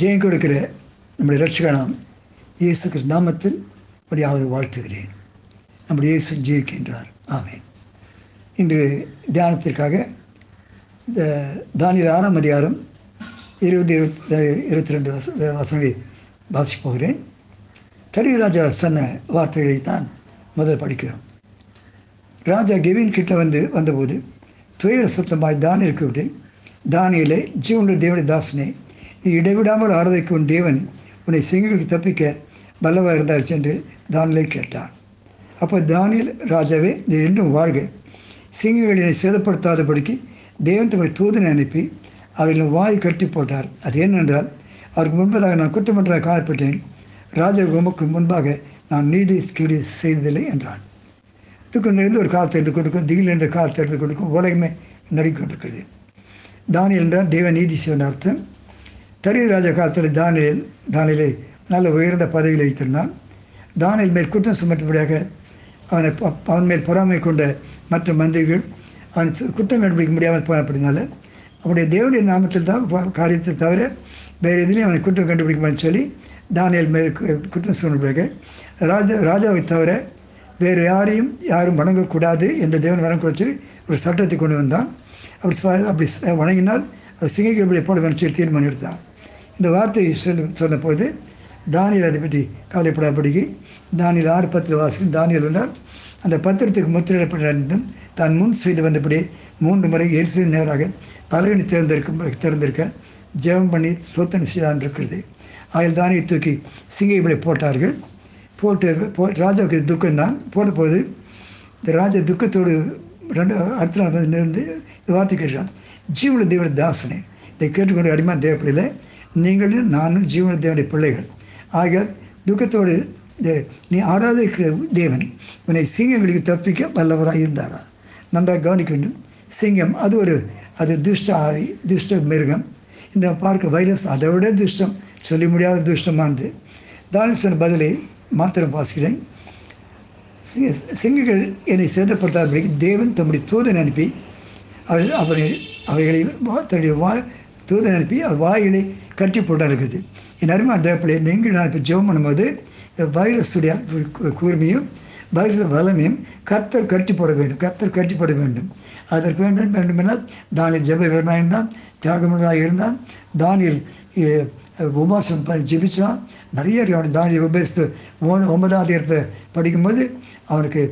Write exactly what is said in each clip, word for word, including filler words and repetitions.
ஜெயம் கொடுக்கிற நம்முடைய ரட்சகனாம் இயேசு கிறிஸ்து நாமத்தில் அப்படியாவது வாழ்த்துகிறேன். நம்முடைய இயேசு ஜெயிக்கின்றார். ஆமேன். இன்று தியானத்திற்காக இந்த தானியேல் ஆறாம் அதிகாரம் இருபது இருபத்தி இருபத்தி ரெண்டு வச வசனங்களை வாசிப் போகிறேன். தரியு ராஜா சொன்ன வார்த்தைகளை தான் முதல் படிக்கிறோம். ராஜா கெவின் கிட்ட வந்து வந்தபோது துயர சத்தமாய் தானியேலுக்கு விட்டு, தானியேலே, ஜீவனுள்ள தேவனுடைய தாசனே, நீ இடைவிடாமல் ஆராதிக்க உன் தேவன் உன்னை சிங்கங்களுக்கு தப்பிக்க வல்லவாக இருந்தார் சென்று தானியேலை கேட்டான். அப்போ தானியேல் ராஜாவே, இது ரெண்டும் வாழ்க, சிங்கங்களை சேதப்படுத்தாதபடிக்கு தேவன் தம்முடைய தூதனை அனுப்பி அவர்கள் வாய் கட்டி போட்டார். அது ஏனென்றால் அவருக்கு முன்பதாக நான் குற்றமற்ற காணப்பட்டேன், ராஜா உமக்கு முன்பாக நான் நீதி கீடு செய்ததில்லை என்றான். இதுக்குண்டிருந்து ஒரு காலத்தை எடுத்து கொடுக்கும், திகிலிருந்து காலத்தை எடுத்து கொடுக்கும், உலகமே நடிக்கொண்டிருக்கிறது. தானியேல் என்றால் தேவ நீதி செய்வன் அர்த்தம். தரியு ராஜா காலத்தில் தானியேல் தானியேலை நல்ல உயர்ந்த பதவியில் வைத்திருந்தான். தானியேல் மேல் குற்றம் சுமற்றபடியாக அவனை அவன் மேல் பொறாமை கொண்ட மற்ற மந்திரிகள் அவன் குற்றம் கண்டுபிடிக்க முடியாமல் போன. அப்படினால அவனுடைய தேவனுடைய நாமத்தில் தான் காரியத்தை தவிர வேறு எதுலேயும் அவனை குற்றம் கண்டுபிடிக்க முடியும்னு சொல்லி தானியேல் மேல் குற்றம் சுமற்றபடியாக ராஜா ராஜாவை தவிர வேறு யாரையும் யாரும் வணங்கக்கூடாது, எந்த தேவன் வணங்கக்கூடாது சொல்லி ஒரு சட்டத்தை கொண்டு வந்தான். அப்படி அப்படி வணங்கினால் அவர் சிங்கங்களை போடுவேன்னு சொல்லி தீர்மானம் எடுத்தான். இந்த வார்த்தையை சொல்லி சொன்னபோது தானியேல் அதை பற்றி கவலைப்படாதபடிக்கு தானியேல் ஆறு பத்தில் வாசி தானியேல் உள்ளார். அந்த பத்திரத்துக்கு முத்திரையிடப்பட்டிருந்தும் தான் முன் செய்து வந்தபடி மூன்று முறை எரிசலின் நேராக பலகனி தேர்ந்தெடுக்கும் திறந்திருக்க ஜெபம் பண்ணி சோதனை செய்தான் இருக்கிறது. அதில் தானியை தூக்கி சிங்கங்களை போட்டார்கள். போட்டு போ ராஜாவுக்கு துக்கம்தான். போட்டபோது இந்த ராஜா துக்கத்தோடு ரெண்டு அடுத்த நாள் வந்து நிறுந்து இந்த வார்த்தை கேட்கிறான், ஜீவன தேவனுடைய தாசனை, இதை கேட்டுக்கொண்டு அடிமான தேவைப்படையில நீங்களும் நானும் ஜீவன தேவனுடைய பிள்ளைகள், ஆக துக்கத்தோடு நீ ஆராதிக்கிற தேவன் உன்னை சிங்கங்களுக்கு தப்பிக்க வல்லவராக இருந்தாரா. நன்றாக கவனிக்க வேண்டும். சிங்கம் அது ஒரு அது துஷ்ட ஆவி, துஷ்ட மிருகம். இந்த பார்க்க வைரஸ் அதை விட துஷ்டம், சொல்லி முடியாத துஷ்டமானது. தானியேல் பதிலை மாத்திரம் வாசிக்கிறேன். சிங்க சிங்கங்கள் என்னை சேதப்படுத்தாதபடி தேவன் தம்முடைய தூதனை அனுப்பி அவள் அவனை அவைகளை தன்னுடைய வா தூதனை அனுப்பி அவள் வாய்களை கட்டி போட்டா இருக்குது. என் அருமையான தேவைப்படையை நீங்கள் நான் இப்போ ஜெபம் பண்ணும்போது இந்த வைரஸுடைய கூர்மையும் வைரஸுடைய வளமையும் கர்த்தர் கட்டி போட வேண்டும், கர்த்தர் கட்டி போட வேண்டும். அதற்கு வேண்டும் வேண்டுமென்றால் தானியேல் ஜெப வீரனாக இருந்தான், தியாகமனாக இருந்தான். தானியேல் உபாசம் பண்ணி ஜெபிச்சான். நிறைய அவன் தானியேல் உபேசித்து ஒன்பதாம் அதிகாரத்தில் படிக்கும்போது அவனுக்கு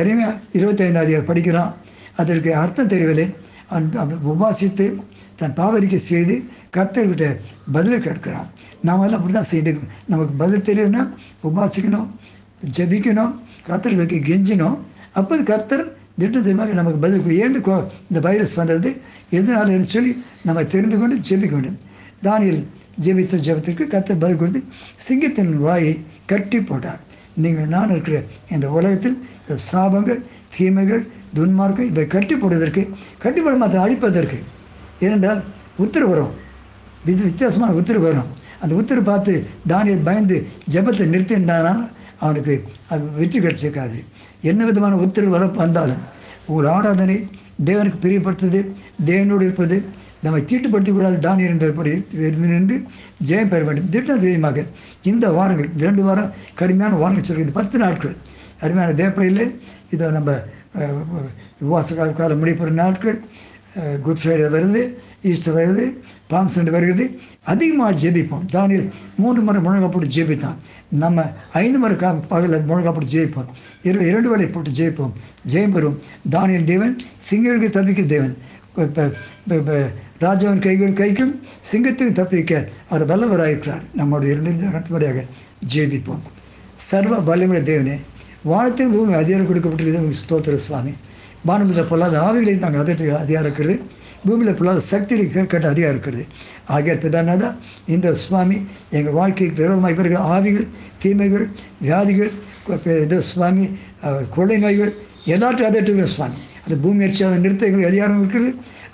இறைமையா இருபத்தைந்தாம் அதிகாரம் படிக்கிறான். அதற்கு அர்த்தம் தெரியவில்லை. அவன் உபாசித்து தன் பாவரிக்கை செய்து கர்த்தர்கிட்ட பதிலை கேட்கிறான். நாமெல்லாம் அப்படி தான் செய்யணும். நமக்கு பதில் தெரியணும்னா உபாசிக்கணும், ஜபிக்கணும், கர்த்தர்களுக்கு கெஞ்சினோம். அப்போது கர்த்தர் திட்டமாக நமக்கு பதில் ஏந்து கோ இந்த வைரஸ் வந்தது எதுனாலன்னு சொல்லி நம்ம தெரிந்து கொண்டு ஜெபிக்க வேண்டும். தானியேல் ஜெபித்த ஜெபத்திற்கு கர்த்தர் பதில் கொடுத்து சிங்கத்தின் வாயை கட்டி போட்டார். நீங்கள் நான் இருக்கிற இந்த உலகத்தில் இந்த சாபங்கள், தீமைகள், துன்மார்க்கம் இவை கட்டி போடுவதற்கு, கட்டிப்பட மாற்ற அழிப்பதற்கு. ஏனென்றால் உத்தரவு வரும், இது வித்தியாசமான உத்தரவு வரும். அந்த உத்தரவு பார்த்து தானியேல் பயந்து ஜெபத்தை நிறுத்தினானால் அவனுக்கு அது வெற்றி கிடைச்சிருக்காது. என்ன விதமான உத்தரவு வர வந்தாலும் உங்கள் ஆராதனை தேவனுக்கு பிரியப்படுத்துது, தேவனோடு இருப்பது, நம்மை தீட்டுப்படுத்திக் கூடாது. தானியேல் இருந்தபடி நின்று ஜெயம் பெற வேண்டும். திட்டம் தெளிவாக இந்த வாரங்கள், இரண்டு வாரம் கடுமையான வாரங்கள் சொல்கிறது, பத்து நாட்கள் அருமையான தேவைப்படையில் இதை நம்ம உபவாச காலம் முடிப்புற நாட்கள், குட் ஃப்ரைடே வருது, ஈஸ்டர் வருது, பாம் சண்டே வருகிறது. அதிகமாக ஜெபிப்போம். தானியேல் மூன்று முறை முழங்கால் போட்டு ஜெபித்தான். நம்ம ஐந்து முறை கா பகலில் முழங்கால் போட்டு ஜெயிப்போம், இரு இரண்டு வேலை போட்டு ஜெயிப்போம், ஜெயம் பெறும். தானியேல் தேவன் சிங்கங்களுக்கு தப்பிக்கும் தேவன், ராஜாவின் கைகள் கைக்கும் சிங்கத்துக்கு தப்பிக்க அவர் வல்லவராயிருக்கிறார். நம்மளோட இருந்து நடத்துபடியாக ஜெயிப்போம். சர்வ வல்லமுள்ள தேவனே, வானத்தின் பூமி அதிகாரம் கொடுக்கப்பட்டிருக்கிறது. உங்களுக்கு ஸ்தோத்திர சுவாமி. வானத்தில் பொல்லாத ஆவிகளை நாங்கள் அதற்கு அதிகாரம் இருக்கிறது, பூமியில் பொல்லாத சக்திகளை கேட்ட அதிகாரம் இருக்கிறது. ஆகிய பிதானாதா, இந்த சுவாமி எங்கள் வாழ்க்கைக்கு விரோதமாக இருக்கிற ஆவிகள், தீமைகள், வியாதிகள், இது சுவாமி கொள்ளை நோய்கள் எல்லாத்தையும் அதட்டுகிற சுவாமி. அந்த பூமி அரிசியாக நிறுத்த எங்களுக்கு அதிகாரம் இருக்குது.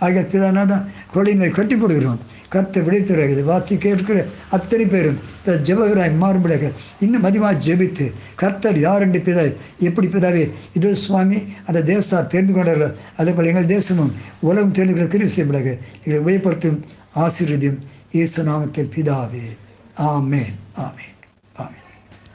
ஆகிய பிதானாதா, கொள்ளை நோய் கட்டி போடுகிறோம். கர்த்தர் விடைத்துறாங்க வாசி கேட்கிற அத்தனை பேரும் ஜெபகராய் மாறுபடியாக இன்னும் அதிகமாக ஜெபித்து கர்த்தர் யார் என்று பிதாய் எப்படி பிதாவே இதோ சுவாமி அந்த தேசத்தார் தெரிந்து கொண்டார்கள். அதே போல் எங்கள் தேசமும் உலகம் தெரிந்து கொள்ள கிரியை செய்யப்படாக எங்களை உபயப்படுத்தும் ஆசீர்வதியும் இயேசு நாமத்தில் பிதாவே. ஆமேன், ஆமேன், ஆமேன்.